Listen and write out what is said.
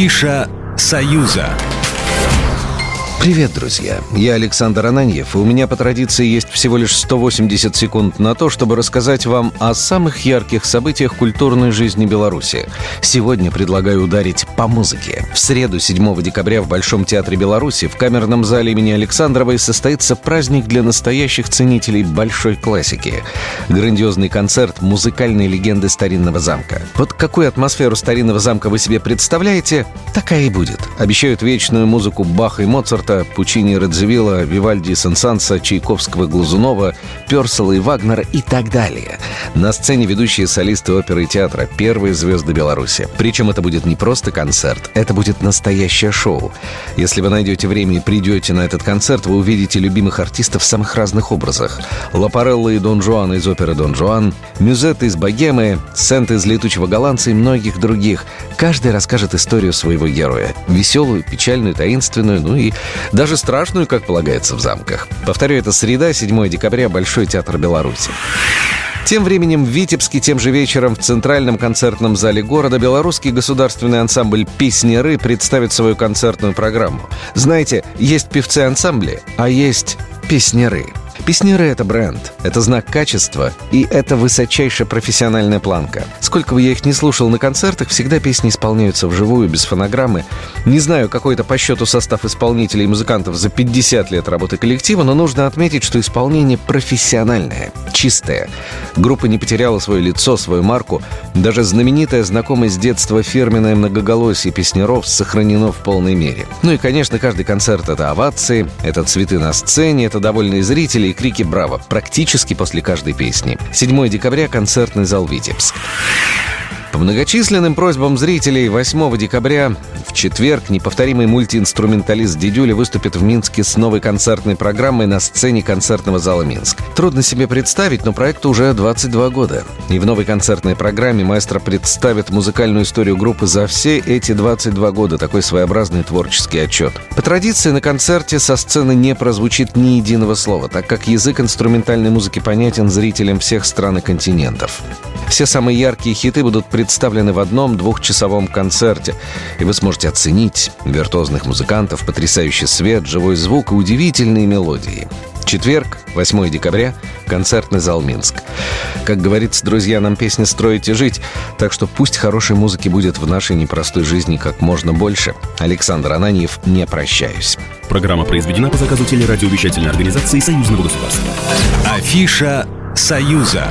Афиша «Союза». Привет, друзья! Я Александр Ананьев, и у меня по традиции есть всего лишь 180 секунд на то, чтобы рассказать вам о самых ярких событиях культурной жизни Беларуси. Сегодня предлагаю ударить по музыке. В среду, 7 декабря, в Большом театре Беларуси в камерном зале имени Александровой состоится праздник для настоящих ценителей большой классики. Грандиозный концерт «Музыкальные легенды старинного замка». Вот какую атмосферу старинного замка вы себе представляете, такая и будет. Обещают вечную музыку Баха и Моцарта, Пучини, Радзивилла, Вивальди, Сен-Санса, Чайковского, Глазунова, Пёрселла и Вагнера и так далее. На сцене ведущие солисты оперы и театра, первые звезды Беларуси. Причем это будет не просто концерт, это будет настоящее шоу. Если вы найдете время и придете на этот концерт, вы увидите любимых артистов в самых разных образах. Лапарелла и Дон Жуана из оперы «Дон Жуан», Мюзет из «Богемы», Сент из «Летучего голландца» и многих других. Каждый расскажет историю своего героя. Веселую, печальную, таинственную, ну и даже страшную, как полагается, в замках. Повторю, это среда, 7 декабря, Большой театр Беларуси. Тем временем в Витебске тем же вечером в Центральном концертном зале города белорусский государственный ансамбль «Песнеры» представит свою концертную программу. Знаете, есть певцы ансамбли, а есть песнеры. Песнеры — это бренд, это знак качества и это высочайшая профессиональная планка. Сколько бы я их ни слушал на концертах, всегда песни исполняются вживую, без фонограммы. Не знаю, какой это по счету состав исполнителей и музыкантов за 50 лет работы коллектива, но нужно отметить, что исполнение профессиональное, чистое. Группа не потеряла свое лицо, свою марку. Даже знаменитая, знакомая с детства фирменная многоголосие песнеров сохранено в полной мере. Ну и, конечно, каждый концерт — это овации, это цветы на сцене, это довольные зрители и крики «Браво!» практически после каждой песни. 7 декабря, концертный зал «Витебск». По многочисленным просьбам зрителей 8 декабря в четверг неповторимый мультиинструменталист Дидюль выступит в Минске с новой концертной программой на сцене концертного зала «Минск». Трудно себе представить, но проекту уже 22 года. И в новой концертной программе маэстро представит музыкальную историю группы за все эти 22 года. Такой своеобразный творческий отчет. По традиции на концерте со сцены не прозвучит ни единого слова, так как язык инструментальной музыки понятен зрителям всех стран и континентов. Все самые яркие хиты будут представлены в одном двухчасовом концерте. И вы сможете оценить виртуозных музыкантов, потрясающий свет, живой звук и удивительные мелодии. Четверг, 8 декабря, концертный зал «Минск». Как говорится, друзья, нам песни строить и жить, так что пусть хорошей музыки будет в нашей непростой жизни как можно больше. Александр Ананьев, не прощаюсь. Программа произведена по заказу телерадиовещательной организации Союзного государства. Афиша «Союза».